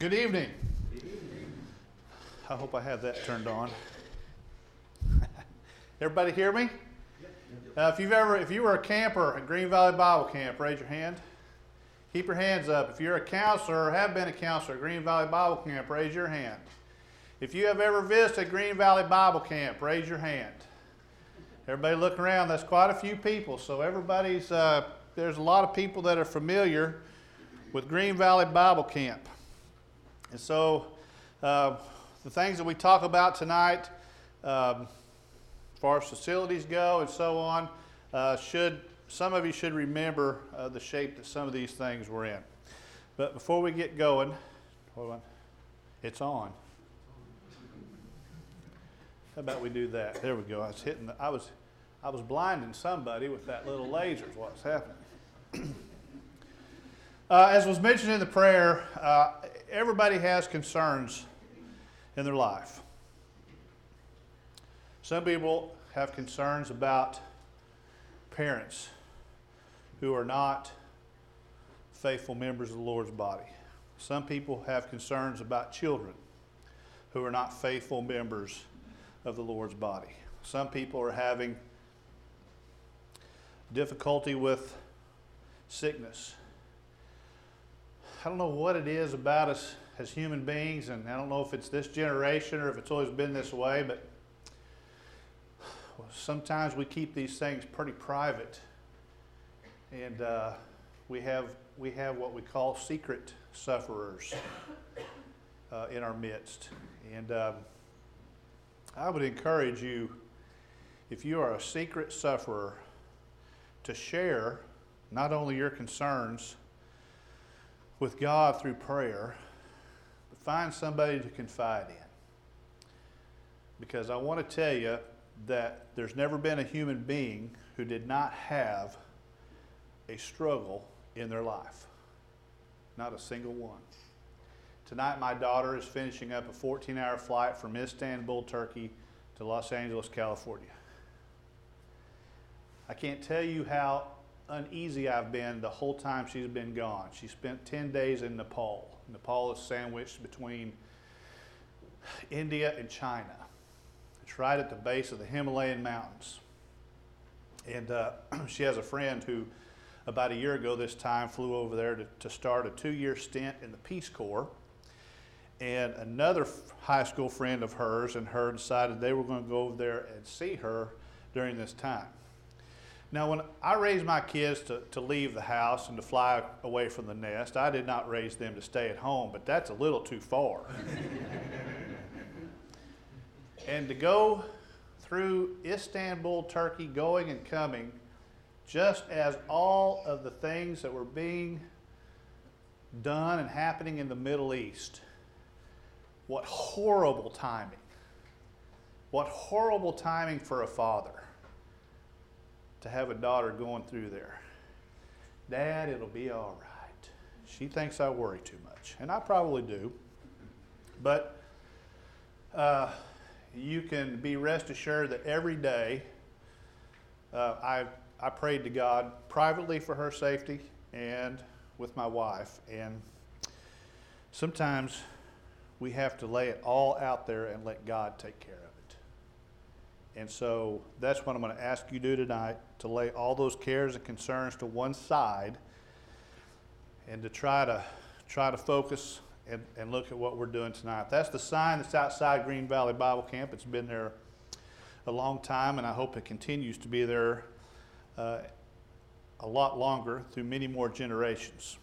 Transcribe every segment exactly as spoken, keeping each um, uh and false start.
Good evening. Good evening. I hope I have that turned on. Everybody hear me? Uh, if you've ever, if you were a camper at Green Valley Bible Camp, raise your hand. Keep your hands up. If you're a counselor or have been a counselor at Green Valley Bible Camp, raise your hand. If you have ever visited Green Valley Bible Camp, raise your hand. Everybody look around. That's quite a few people. So everybody's, uh, there's a lot of people that are familiar with Green Valley Bible Camp. And so uh, the things that we talk about tonight, um, as far as facilities go and so on, uh, should some of you should remember uh, the shape that some of these things were in. But before we get going, hold on, it's on. How about we do that? There we go. I was hitting. The, I was, I was blinding somebody with that little laser. Is what's happening? uh, as was mentioned in the prayer, uh, everybody has concerns in their life. Some people have concerns about parents who are not faithful members of the Lord's body. Some people have concerns about children who are not faithful members of the Lord's body. Some people are having difficulty with sickness. I don't know what it is about us as human beings, and I don't know if it's this generation or if it's always been this way, but sometimes we keep these things pretty private, and uh, we have we have what we call secret sufferers uh, in our midst. And um, I would encourage you, if you are a secret sufferer, to share not only your concerns with God through prayer, but find somebody to confide in. Because I want to tell you that there's never been a human being who did not have a struggle in their life. Not a single one. Tonight my daughter is finishing up a fourteen-hour flight from Istanbul, Turkey to Los Angeles, California. I can't tell you how uneasy I've been the whole time she's been gone. She spent ten days in Nepal. Nepal is sandwiched between India and China. It's right at the base of the Himalayan mountains. And uh, she has a friend who, about a year ago this time, flew over there to, to start a two-year stint in the Peace Corps. And another f- high school friend of hers and her decided they were going to go over there and see her during this time. Now, when I raised my kids to, to leave the house and to fly away from the nest, I did not raise them to stay at home, but that's a little too far. And to go through Istanbul, Turkey, going and coming, just as all of the things that were being done and happening in the Middle East, what horrible timing. What horrible timing for a father to have a daughter going through there. Dad, it'll be all right. She thinks I worry too much, and I probably do, but uh, you can be rest assured that every day uh, I I prayed to God privately for her safety and with my wife. And sometimes we have to lay it all out there and let God take care of it. And so that's what I'm going to ask you to do tonight, to lay all those cares and concerns to one side and to try to try to focus And, and look at what we're doing tonight. That's the sign that's outside Green Valley Bible Camp. It's been there a long time, and I hope it continues to be there uh, a lot longer through many more generations.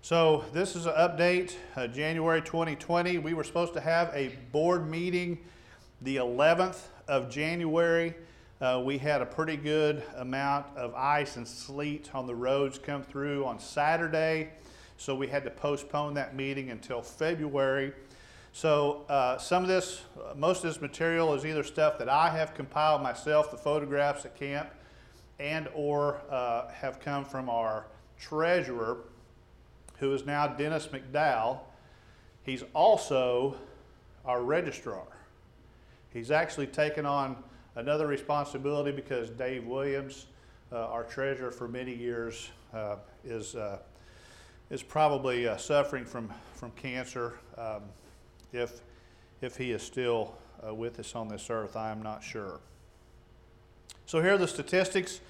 So this is an update, uh, January twenty twenty. We were supposed to have a board meeting the eleventh of January. Uh, we had a pretty good amount of ice and sleet on the roads come through on Saturday. So we had to postpone that meeting until February. So uh, some of this, most of this material is either stuff that I have compiled myself, the photographs at camp, and or uh, have come from our treasurer, who is now Dennis McDowell. He's also our registrar. He's actually taken on another responsibility because Dave Williams, uh, our treasurer for many years, uh, is... Uh, is probably uh, suffering from from cancer. Um, if if he is still uh, with us on this earth, I am not sure. So here are the statistics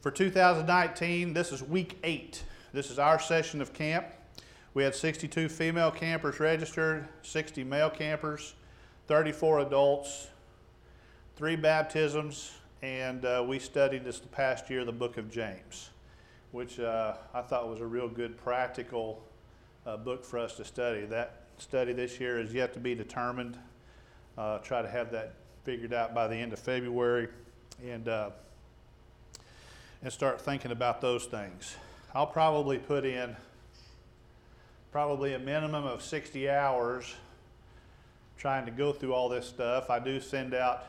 for two thousand nineteen. This is week eight. This is our session of camp. We had sixty-two female campers registered, sixty male campers, thirty-four adults, three baptisms, and uh, we studied this the past year the book of James, which uh, I thought was a real good practical uh, book for us to study. That study this year is yet to be determined. Uh, try to have that figured out by the end of February and, uh, and start thinking about those things. I'll probably put in probably a minimum of sixty hours trying to go through all this stuff. I do send out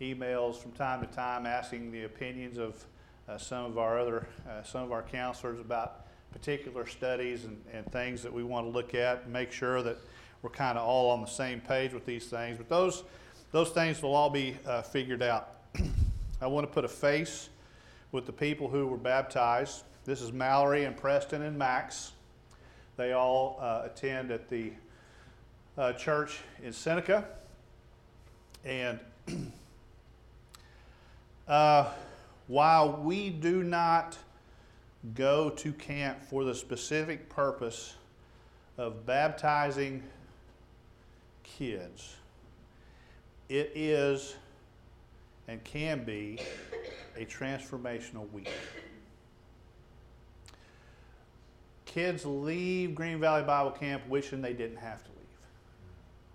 emails from time to time asking the opinions of uh, some of our other, uh, some of our counselors about particular studies and, and things that we want to look at and make sure that we're kind of all on the same page with these things. But those, those things will all be uh, figured out. I want to put a face with the people who were baptized. This is Mallory and Preston and Max. They all uh, attend at the uh, church in Seneca. And uh, while we do not go to camp for the specific purpose of baptizing kids, it is and can be a transformational week. Kids leave Green Valley Bible Camp wishing they didn't have to leave.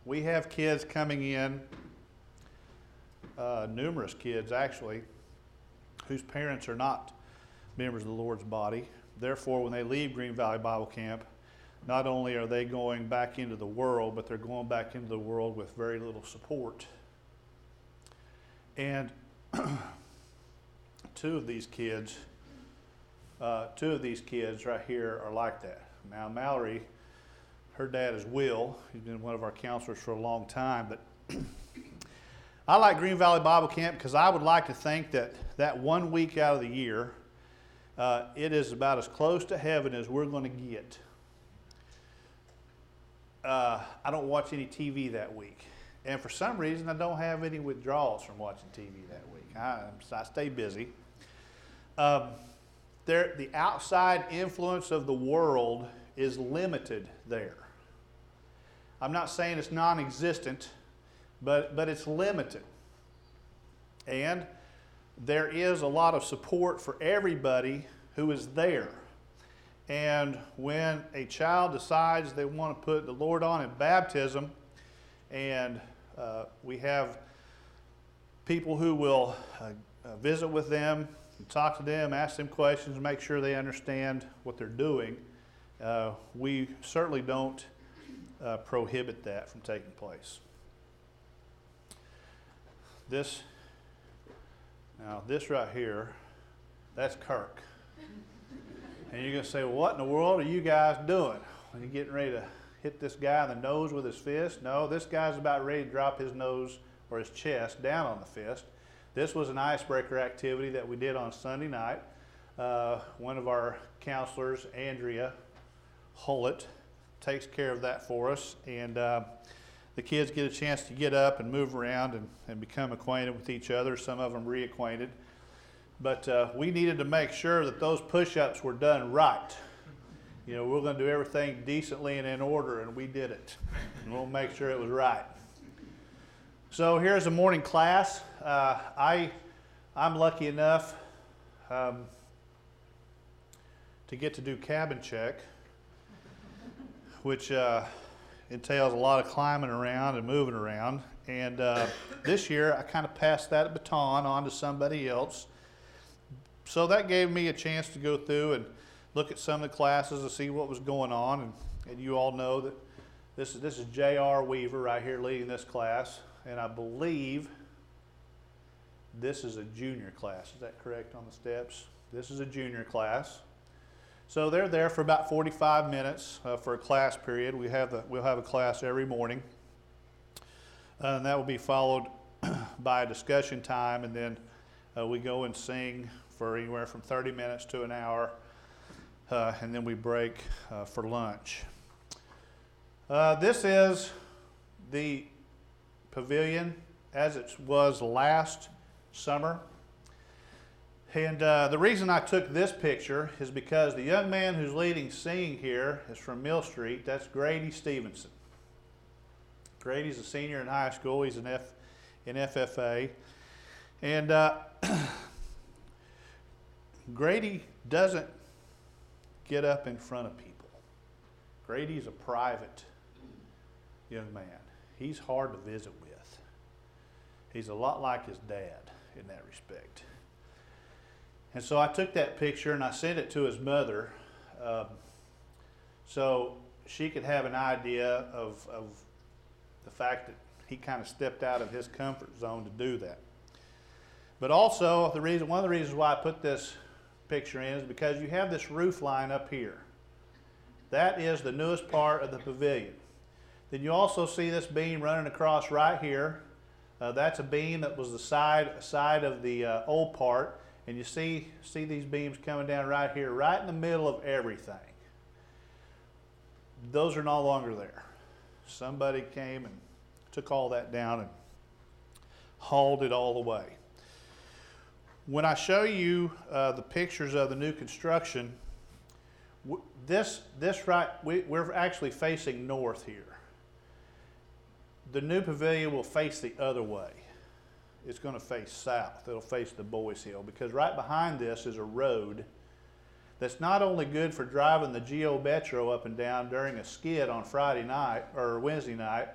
We have kids coming in, uh, numerous kids actually, whose parents are not members of the Lord's body. Therefore, when they leave Green Valley Bible Camp, not only are they going back into the world, but they're going back into the world with very little support. And two of these kids Uh, two of these kids right here are like that. Now Mallory, her dad is Will. He's been one of our counselors for a long time. But I like Green Valley Bible Camp because I would like to think that that one week out of the year, uh, it is about as close to heaven as we're going to get. Uh, I don't watch any T V that week. And for some reason, I don't have any withdrawals from watching T V that week. I, I stay busy. Um, There, the outside influence of the world is limited there. I'm not saying it's non-existent, but, but it's limited. And there is a lot of support for everybody who is there. And when a child decides they want to put the Lord on in baptism, and uh, we have people who will uh, uh, visit with them, talk to them, ask them questions, make sure they understand what they're doing. Uh, we certainly don't uh, prohibit that from taking place. This, now this right here, that's Kirk. And you're going to say, what in the world are you guys doing? Are you getting ready to hit this guy in the nose with his fist? No, this guy's about ready to drop his nose or his chest down on the fist. This was an icebreaker activity that we did on Sunday night. Uh, one of our counselors, Andrea Hullett, takes care of that for us. And uh, the kids get a chance to get up and move around and, and become acquainted with each other. Some of them reacquainted. But uh, we needed to make sure that those push-ups were done right. You know, we're going to do everything decently and in order, and we did it. And we'll make sure it was right. So here's a morning class. Uh, I, I'm lucky enough um, to get to do cabin check, which uh, entails a lot of climbing around and moving around. And uh, this year, I kind of passed that baton on to somebody else. So that gave me a chance to go through and look at some of the classes and see what was going on. And, and you all know that this is, this is J R Weaver right here leading this class. And I believe this is a junior class. Is that correct on the steps? This is a junior class. So they're there for about forty-five minutes uh, for a class period. We have the, we'll have a class every morning. Uh, and that will be followed by a discussion time. And then uh, we go and sing for anywhere from thirty minutes to an hour. uh, and then we break uh, for lunch. Uh, this is the pavilion as it was last summer. And uh, the reason I took this picture is because the young man who's leading singing here is from Mill Street. That's Grady Stevenson. Grady's a senior in high school. He's an F in F F A. And uh, Grady doesn't get up in front of people. Grady's a private young man. He's hard to visit with. He's a lot like his dad in that respect. And so I took that picture and I sent it to his mother um, so she could have an idea of, of the fact that he kind of stepped out of his comfort zone to do that. But also, the reason, one of the reasons why I put this picture in is because you have this roof line up here. That is the newest part of the pavilion. Then you also see this beam running across right here. Uh, that's a beam that was the side, side of the uh, old part. And you see, see these beams coming down right here, right in the middle of everything. Those are no longer there. Somebody came and took all that down and hauled it all away. When I show you uh, the pictures of the new construction, w this, this right, we, we're actually facing north here. The new pavilion will face the other way. It's going to face south. It'll face the boys' hill because right behind this is a road that's not only good for driving the Geo Metro up and down during a skid on Friday night or Wednesday night,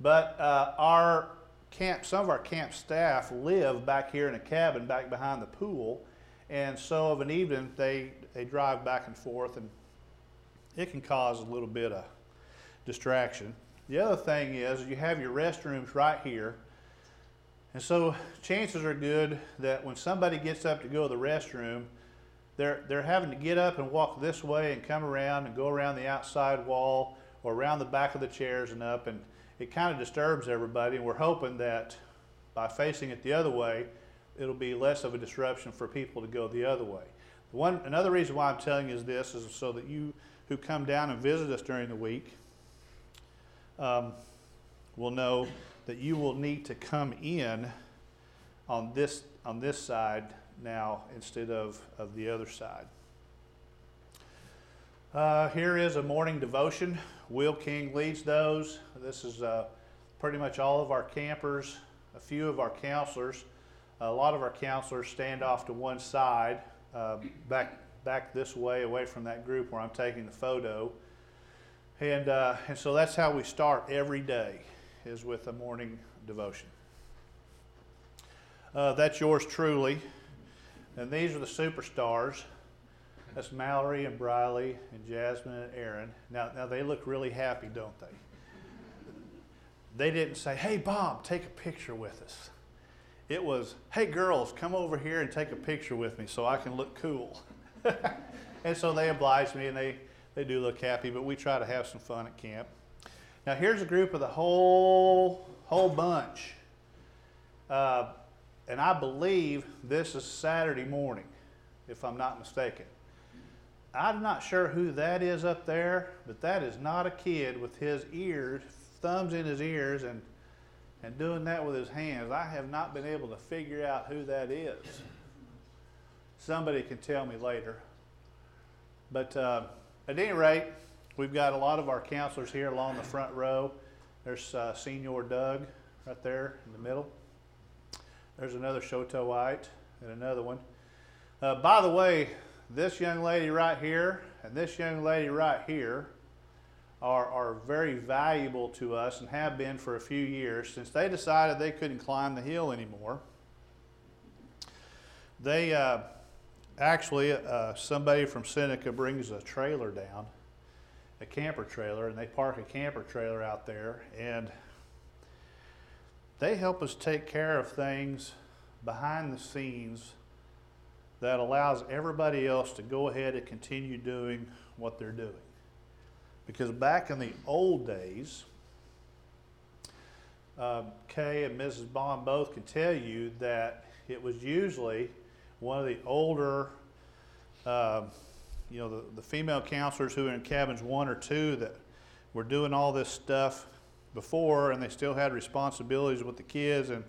but uh, our camp, some of our camp staff live back here in a cabin back behind the pool, and so of an evening they, they drive back and forth, and it can cause a little bit of distraction. The other thing is you have your restrooms right here. And so chances are good that when somebody gets up to go to the restroom, they're, they're having to get up and walk this way and come around and go around the outside wall or around the back of the chairs and up, and it kind of disturbs everybody. And we're hoping that by facing it the other way, it'll be less of a disruption for people to go the other way. One, another reason why I'm telling you is this is so that you who come down and visit us during the week um, will know that you will need to come in on this, on this side now instead of, of the other side. Uh, here is a morning devotion. Will King leads those. This is uh, pretty much all of our campers, a few of our counselors. A lot of our counselors stand off to one side, uh, back, back this way, away from that group where I'm taking the photo. And, uh, and so that's how we start every day, is with a morning devotion. Uh, that's yours truly. And these are the superstars. That's Mallory and Briley and Jasmine and Aaron. Now, now they look really happy, don't they? They didn't say, hey, Bob, take a picture with us. It was, hey, girls, come over here and take a picture with me so I can look cool. And so they obliged me, and they, they do look happy, but we try to have some fun at camp. Now here's a group of the whole, whole bunch. Uh, and I believe this is Saturday morning, if I'm not mistaken. I'm not sure who that is up there, but that is not a kid with his ears, thumbs in his ears, and, and doing that with his hands. I have not been able to figure out who that is. Somebody can tell me later. But uh, at any rate, we've got a lot of our counselors here along the front row. There's uh, Senior Doug right there in the middle. There's another Shoto White and another one. Uh, by the way, this young lady right here and this young lady right here are, are very valuable to us and have been for a few years. Since they decided they couldn't climb the hill anymore, they uh, actually, uh, somebody from Seneca brings a trailer down, a camper trailer, and they park a camper trailer out there, and they help us take care of things behind the scenes that allows everybody else to go ahead and continue doing what they're doing. Because back in the old days, um, Kay and Missus Bond both can tell you that it was usually one of the older uh, you know, the, the female counselors who were in cabins one or two that were doing all this stuff before, and they still had responsibilities with the kids, and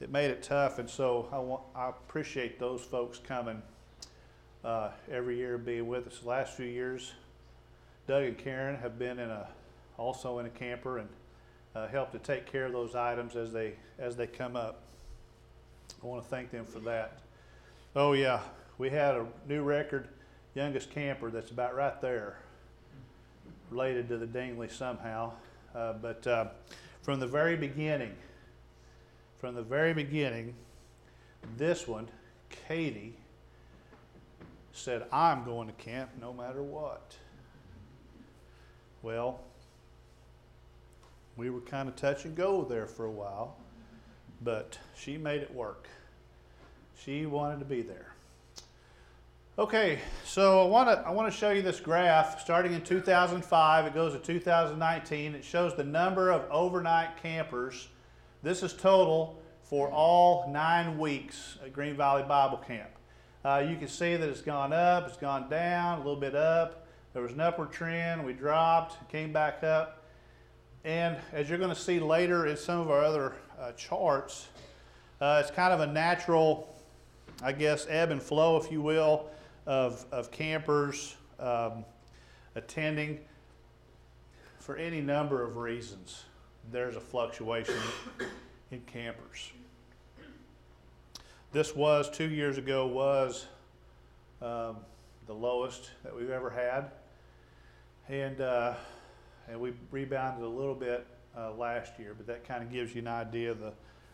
it made it tough. And so I, want, I appreciate those folks coming uh, every year, being with us. The last few years, Doug and Karen have been in a also in a camper and uh, helped to take care of those items as they as they come up. I want to thank them for that. Oh yeah, we had a new record youngest camper that's about right there, related to the Dingley somehow. Uh, but uh, from the very beginning, from the very beginning, this one, Katie, said, "I'm going to camp no matter what." Well, we were kind of touch and go there for a while, but she made it work. She wanted to be there. Okay, so I want to I want to show you this graph starting in two thousand five. It goes to two thousand nineteen. It shows the number of overnight campers. This is total for all nine weeks at Green Valley Bible Camp. Uh, you can see that it's gone up, it's gone down, a little bit up. There was an upward trend. We dropped, came back up. And as you're going to see later in some of our other uh, charts, uh, it's kind of a natural, I guess, ebb and flow, if you will, of, of campers um, attending for any number of reasons. There's a fluctuation in campers. This was, two years ago, was um, the lowest that we've ever had. And uh, And we rebounded a little bit uh, last year, but that kind of gives you an idea of the,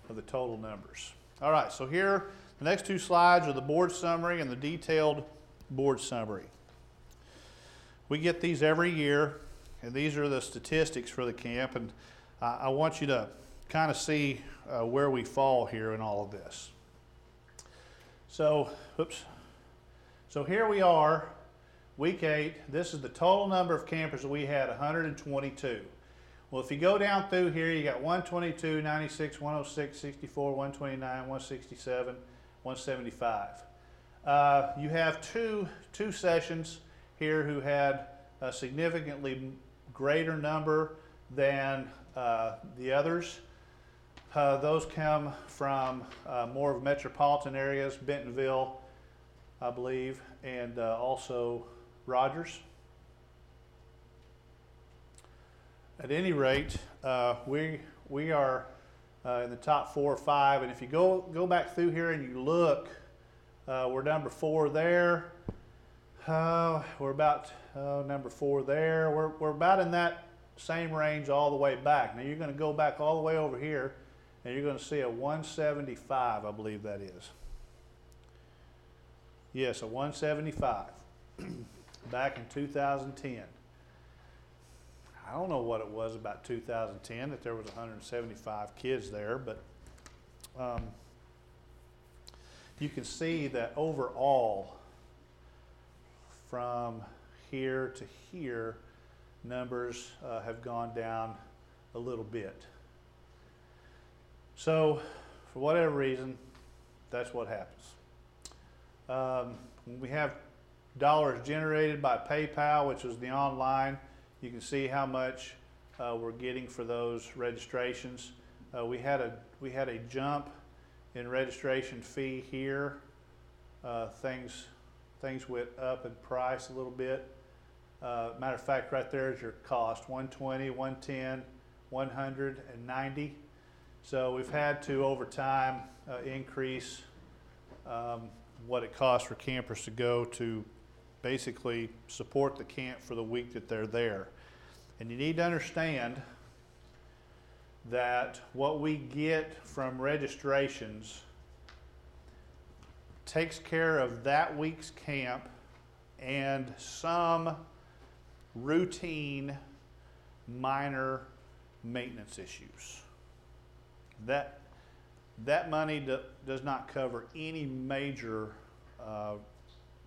of the total numbers. All right, so here, the next two slides are the board summary and the detailed board summary. We get these every year, and these are the statistics for the camp, and I, I want you to kind of see uh, where we fall here in all of this. So, oops. So here we are. Week eight, this is the total number of campers that we had, one hundred twenty-two. Well, if you go down through here, you got one twenty-two, ninety-six, one oh six, sixty-four, one twenty-nine, one sixty-seven, one seventy-five. Uh, you have two, two sessions here who had a significantly greater number than uh, the others. Uh, those come from uh, more of metropolitan areas, Bentonville, I believe, and uh, also Rogers. At any rate, uh, we we are uh, in the top four or five. And if you go go back through here and you look, uh, we're number four there. Uh, we're about uh, number four there. We're we're about in that same range all the way back. Now you're going to go back all the way over here, and you're going to see a one seventy-five, I believe that is. Yes, a one seventy-five. Back in two thousand ten. I don't know what it was about two thousand ten that there was one hundred seventy-five kids there, but um, you can see that overall from here to here, numbers uh, have gone down a little bit. So for whatever reason, that's what happens. Um, we have dollars generated by PayPal, which is the online. You can see how much uh, we're getting for those registrations. Uh, we had a we had a jump in registration fee here. Uh, things things went up in price a little bit. Uh, matter of fact, right there is your cost: one twenty, one ten, one ninety. So we've had to over time uh, increase Um, what it costs for campers to go to basically support the camp for the week that they're there. And you need to understand that what we get from registrations takes care of that week's camp and some routine minor maintenance issues. That That money do, does not cover any major uh,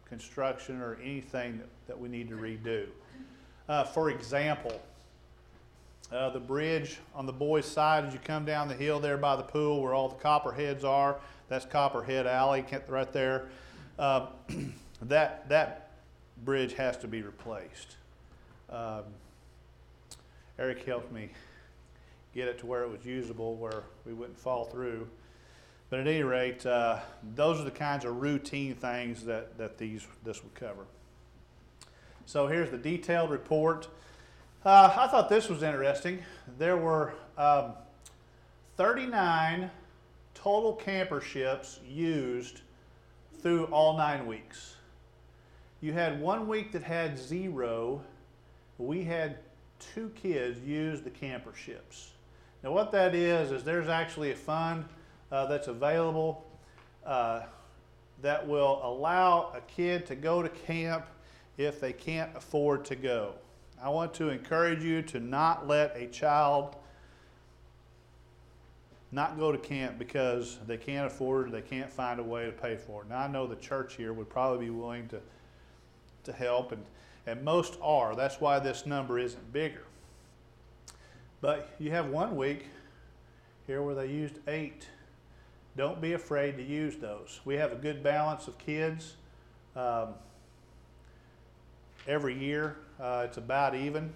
construction or anything that, that we need to redo. Uh, for example, uh, the bridge on the boys' side as you come down the hill there by the pool where all the copperheads are, that's Copperhead Alley right there. Uh, that, that bridge has to be replaced. Um, Eric helped me get it to where it was usable, where we wouldn't fall through. But at any rate, uh, those are the kinds of routine things that, that these this would cover. So here's the detailed report. Uh, I thought this was interesting. There were um, thirty-nine total camper ships used through all nine weeks. You had one week that had zero. We had two kids use the camper ships. Now what that is, is there's actually a fund uh, that's available uh, that will allow a kid to go to camp if they can't afford to go. I want to encourage you to not let a child not go to camp because they can't afford it, they can't find a way to pay for it. Now I know the church here would probably be willing to, to help, and, and most are. That's why this number isn't bigger. But you have one week here where they used eight. Don't be afraid to use those. We have a good balance of kids um, every year. Uh, it's about even.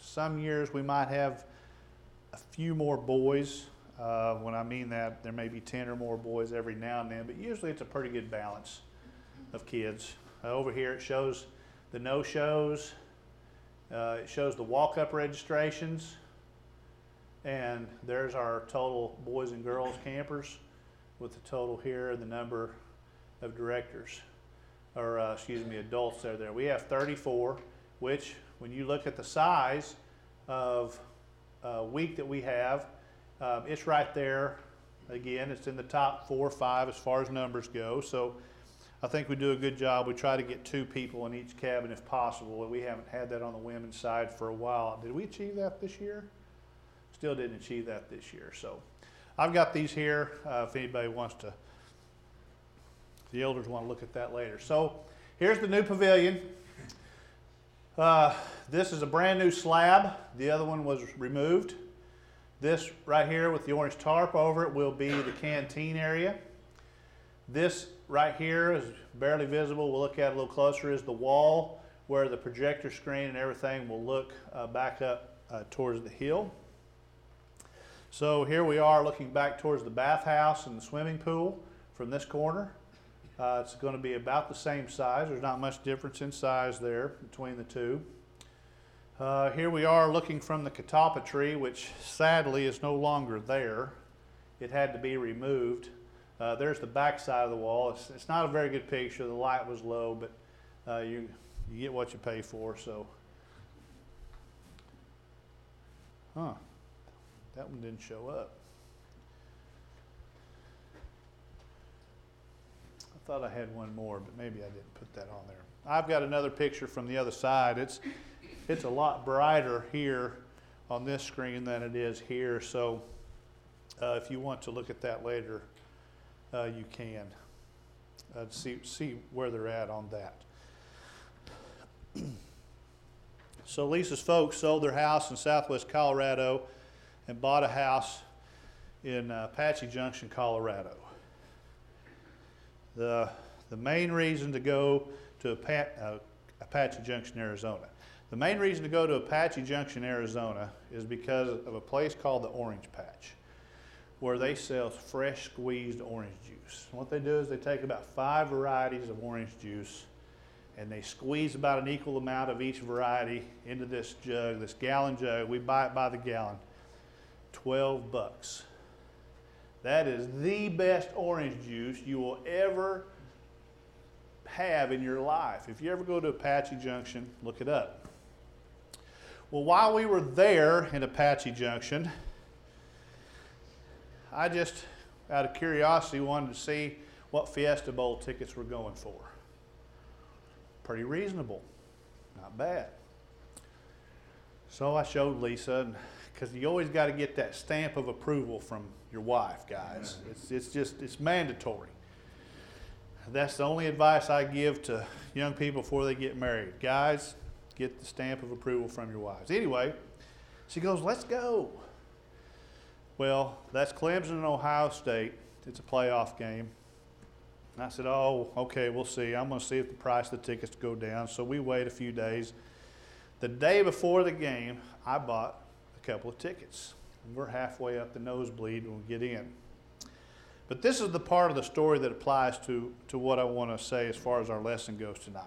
Some years we might have a few more boys. Uh, when I mean that, there may be ten or more boys every now and then, but usually it's a pretty good balance of kids. Uh, over here it shows the no-shows, uh, it shows the walk-up registrations, and there's our total boys and girls campers with the total here and the number of directors, or uh, excuse me, adults that are there. We have thirty-four. Which, when you look at the size of a week that we have, um, it's right there. Again, it's in the top four or five as far as numbers go. So I think we do a good job. We try to get two people in each cabin if possible. We haven't had that on the women's side for a while. Did we achieve that this year? Still didn't achieve that this year. So I've got these here uh, if anybody wants to, if the elders want to look at that later. So here's the new pavilion. Uh, this is a brand new slab. The other one was removed. This right here with the orange tarp over it will be the canteen area. This right here is barely visible. We'll look at it a little closer, is the wall where the projector screen and everything will look uh, back up uh, towards the hill. So here we are looking back towards the bathhouse and the swimming pool from this corner. Uh, it's going to be about the same size. There's not much difference in size there between the two. Uh, here we are looking from the catalpa tree, which sadly is no longer there. It had to be removed. Uh, there's the back side of the wall. It's, it's not a very good picture. The light was low, but uh, you, you get what you pay for. So, huh, that one didn't show up. I thought I had one more, but maybe I didn't put that on there. I've got another picture from the other side. It's it's a lot brighter here on this screen than it is here, so uh, if you want to look at that later, uh, you can uh, see, see where they're at on that. So Lisa's folks sold their house in southwest Colorado and bought a house in uh, Apache Junction, Colorado. The, the main reason to go to Apa- uh, Apache Junction, Arizona. The main reason to go to Apache Junction, Arizona is because of a place called the Orange Patch, where they sell fresh squeezed orange juice. And what they do is they take about five varieties of orange juice and they squeeze about an equal amount of each variety into this jug, this gallon jug. We buy it by the gallon, twelve bucks. That is the best orange juice you will ever have in your life. If you ever go to Apache Junction, look it up. Well, while we were there in Apache Junction, I just, out of curiosity, wanted to see what Fiesta Bowl tickets were going for. Pretty reasonable, not bad. So I showed Lisa, and because you always got to get that stamp of approval from your wife, guys. It's, it's just, it's mandatory. That's the only advice I give to young people before they get married. Guys, get the stamp of approval from your wives. Anyway, she goes, let's go. Well, that's Clemson and Ohio State. It's a playoff game. And I said, oh, okay, we'll see. I'm going to see if the price of the tickets go down. So we wait a few days. The day before the game, I bought a couple of tickets. We're halfway up the nosebleed when we get in. But this is the part of the story that applies to, to what I want to say as far as our lesson goes tonight.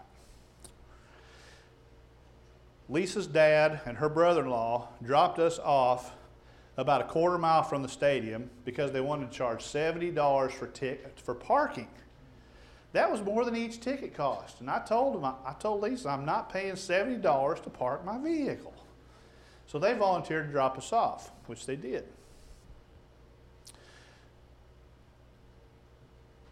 Lisa's dad and her brother-in-law dropped us off about a quarter mile from the stadium because they wanted to charge seventy dollars for ticket for parking. That was more than each ticket cost. And I told them, I told Lisa, I'm not paying seventy dollars to park my vehicle. So they volunteered to drop us off, which they did.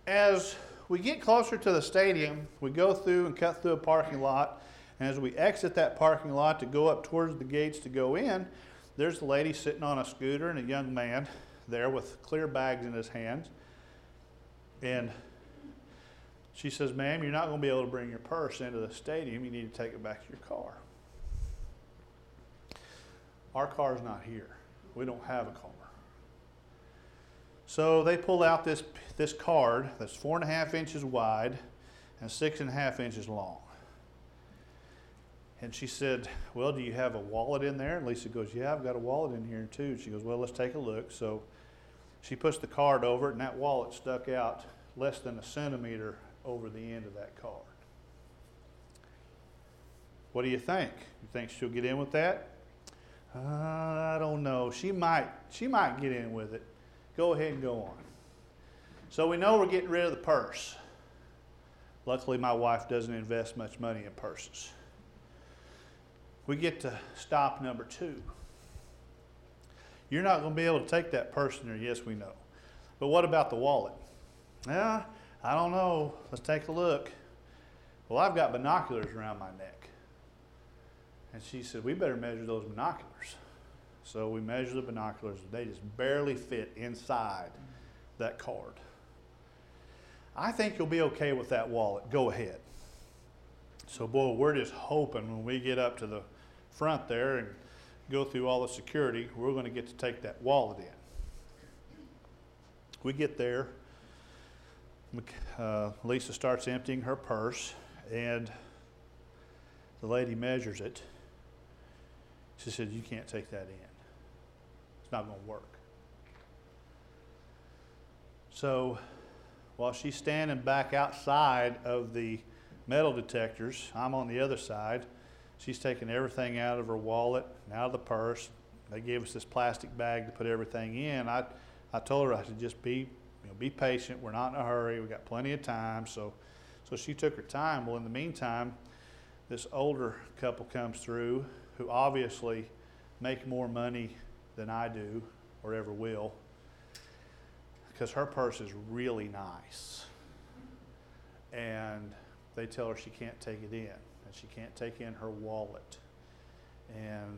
As we get closer to the stadium, we go through and cut through a parking lot. And as we exit that parking lot to go up towards the gates to go in, there's a lady sitting on a scooter and a young man there with clear bags in his hands. And she says, ma'am, you're not going to be able to bring your purse into the stadium. You need to take it back to your car. Our car's not here. We don't have a car. So they pull out this, this card that's four and a half inches wide and six and a half inches long. And she said, well, do you have a wallet in there? And Lisa goes, yeah, I've got a wallet in here too. She goes, well, let's take a look. So she puts the card over it, and that wallet stuck out less than a centimeter over the end of that card. What do you think? You think she'll get in with that? Uh, I don't know. She might, she might get in with it. Go ahead and go on. So we know we're getting rid of the purse. Luckily, my wife doesn't invest much money in purses. We get to stop number two. You're not going to be able to take that purse in there. Yes, we know. But what about the wallet? Yeah, I don't know. Let's take a look. Well, I've got binoculars around my neck. And she said, we better measure those binoculars. So we measure the binoculars. They just barely fit inside that card. I think you'll be okay with that wallet. Go ahead. So, boy, we're just hoping when we get up to the front there and go through all the security, we're going to get to take that wallet in. We get there. Uh, Lisa starts emptying her purse, and the lady measures it. She said, you can't take that in. It's not going to work. So while she's standing back outside of the metal detectors, I'm on the other side. She's taking everything out of her wallet and out of the purse. They gave us this plastic bag to put everything in. I, I told her I should just be, you know, be patient. We're not in a hurry. We got plenty of time. So, so she took her time. Well, in the meantime, this older couple comes through who obviously make more money than I do or ever will, because her purse is really nice. And they tell her she can't take it in, and she can't take in her wallet. And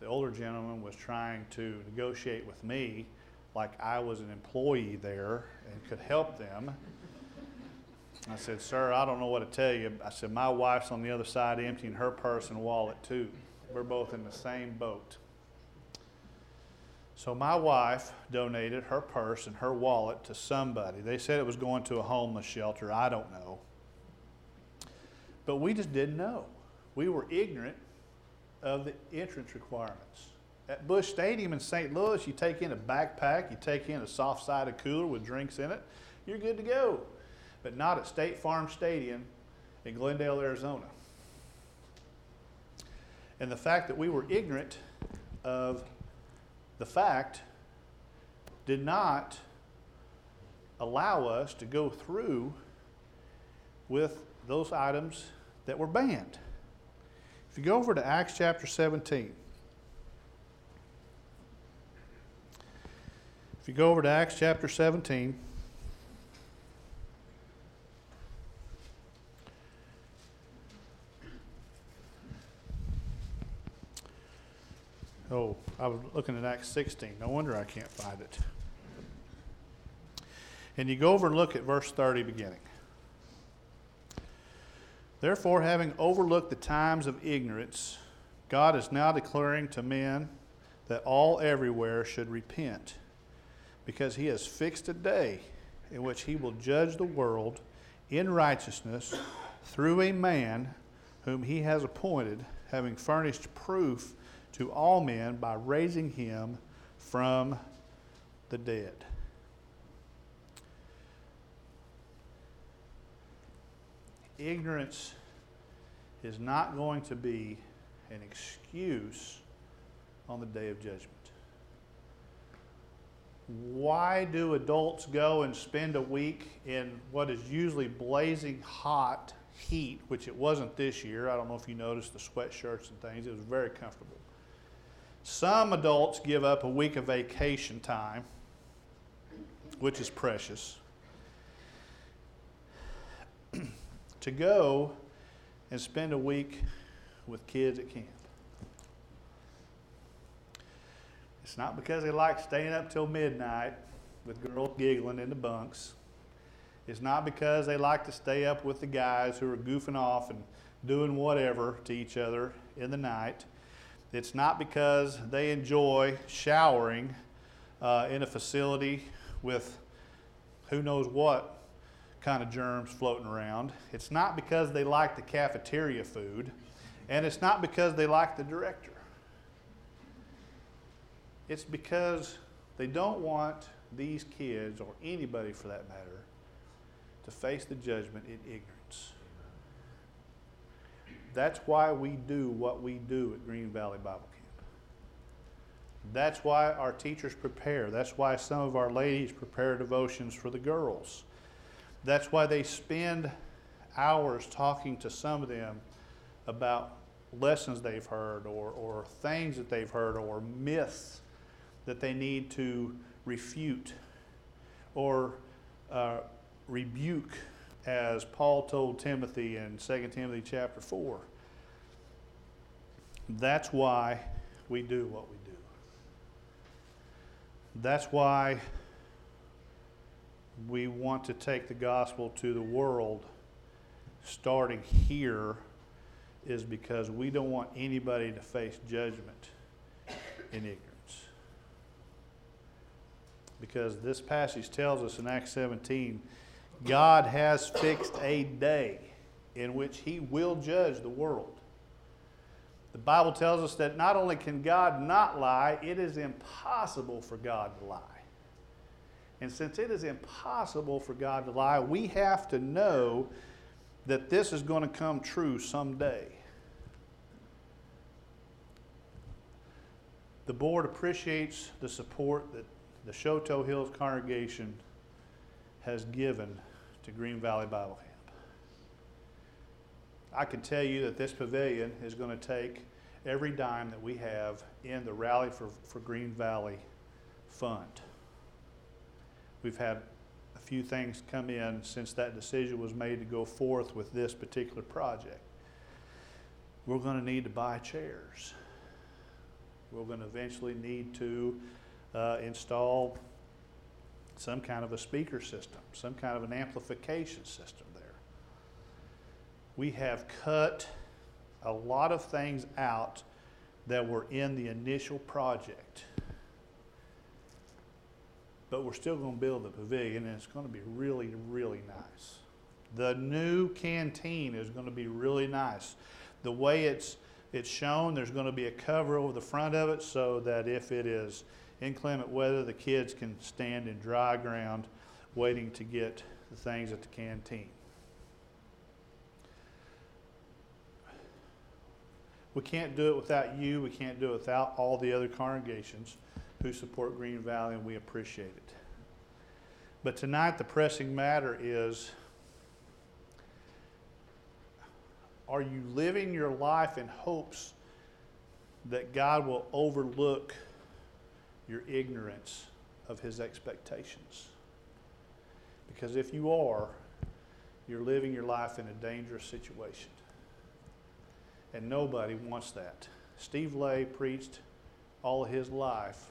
the older gentleman was trying to negotiate with me like I was an employee there and could help them. I said, sir, I don't know what to tell you. I said, my wife's on the other side emptying her purse and wallet too. We're both in the same boat. So my wife donated her purse and her wallet to somebody. They said it was going to a homeless shelter. I don't know. But we just didn't know. We were ignorant of the entrance requirements. At Busch Stadium in Saint Louis, you take in a backpack, you take in a soft-sided cooler with drinks in it, you're good to go. But not at State Farm Stadium in Glendale, Arizona. And the fact that we were ignorant of the fact did not allow us to go through with those items that were banned. If you go over to Acts chapter seventeen. If you go over to Acts chapter seventeen. Oh, I was looking at Acts sixteen. No wonder I can't find it. And you go over and look at verse thirty beginning. Therefore, having overlooked the times of ignorance, God is now declaring to men that all everywhere should repent, because he has fixed a day in which he will judge the world in righteousness through a man whom he has appointed, having furnished proof to all men by raising him from the dead. Ignorance is not going to be an excuse on the day of judgment. Why do adults go and spend a week in what is usually blazing hot heat, which it wasn't this year? I don't know if you noticed the sweatshirts and things. It was very comfortable. Some adults give up a week of vacation time, which is precious, to go and spend a week with kids at camp. It's not because they like staying up till midnight with girls giggling in the bunks. It's not because they like to stay up with the guys who are goofing off and doing whatever to each other in the night. It's not because they enjoy showering uh, in a facility with who knows what kind of germs floating around. It's not because they like the cafeteria food, and it's not because they like the director. It's because they don't want these kids, or anybody for that matter, to face the judgment in ignorance. That's why we do what we do at Green Valley Bible Camp. That's why our teachers prepare. That's why some of our ladies prepare devotions for the girls. That's why they spend hours talking to some of them about lessons they've heard, or, or things that they've heard, or myths that they need to refute or uh, rebuke, as Paul told Timothy in Second Timothy chapter four. That's why we do what we do. That's why we want to take the gospel to the world starting here, is because we don't want anybody to face judgment in ignorance. Because this passage tells us in Acts seventeen, God has fixed a day in which he will judge the world. The Bible tells us that not only can God not lie, it is impossible for God to lie. And since it is impossible for God to lie, we have to know that this is going to come true someday. The board appreciates the support that the Shoto Hills congregation has given to Green Valley Bible Camp. I can tell you that this pavilion is going to take every dime that we have in the Rally for, for Green Valley fund. We've had a few things come in since that decision was made to go forth with this particular project. We're going to need to buy chairs. We're going to eventually need to uh, install some kind of a speaker system, some kind of an amplification system there. We have cut a lot of things out that were in the initial project. But we're still going to build the pavilion, and it's going to be really, really nice. The new canteen is going to be really nice. The way it's it's shown, there's going to be a cover over the front of it so that if it is inclement weather, the kids can stand in dry ground waiting to get the things at the canteen. We can't do it without you. We can't do it without all the other congregations who support Green Valley, and we appreciate it. But tonight the pressing matter is, are you living your life in hopes that God will overlook your ignorance of his expectations? Because if you are, you're living your life in a dangerous situation. And nobody wants that. Steve Lay preached all of his life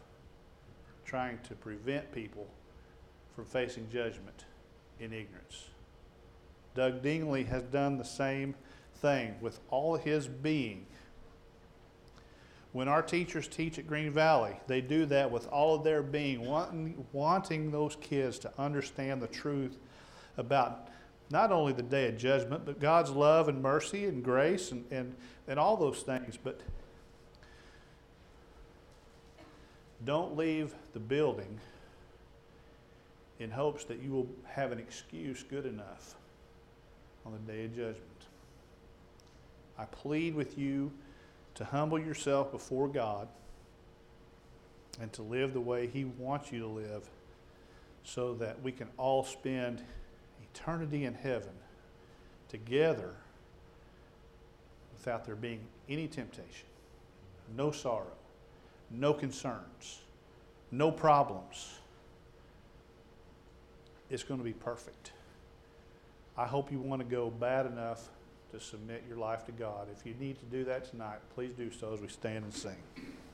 trying to prevent people from facing judgment in ignorance. Doug Dingley has done the same thing with all his being. When our teachers teach at Green Valley, they do that with all of their being, wanting, wanting those kids to understand the truth about not only the day of judgment, but God's love and mercy and grace and, and, and all those things. But don't leave the building in hopes that you will have an excuse good enough on the day of judgment. I plead with you to humble yourself before God and to live the way He wants you to live, so that we can all spend eternity in heaven together without there being any temptation, no sorrow, no concerns, no problems. It's going to be perfect. I hope you want to go bad enough to submit your life to God. If you need to do that tonight, please do so as we stand and sing.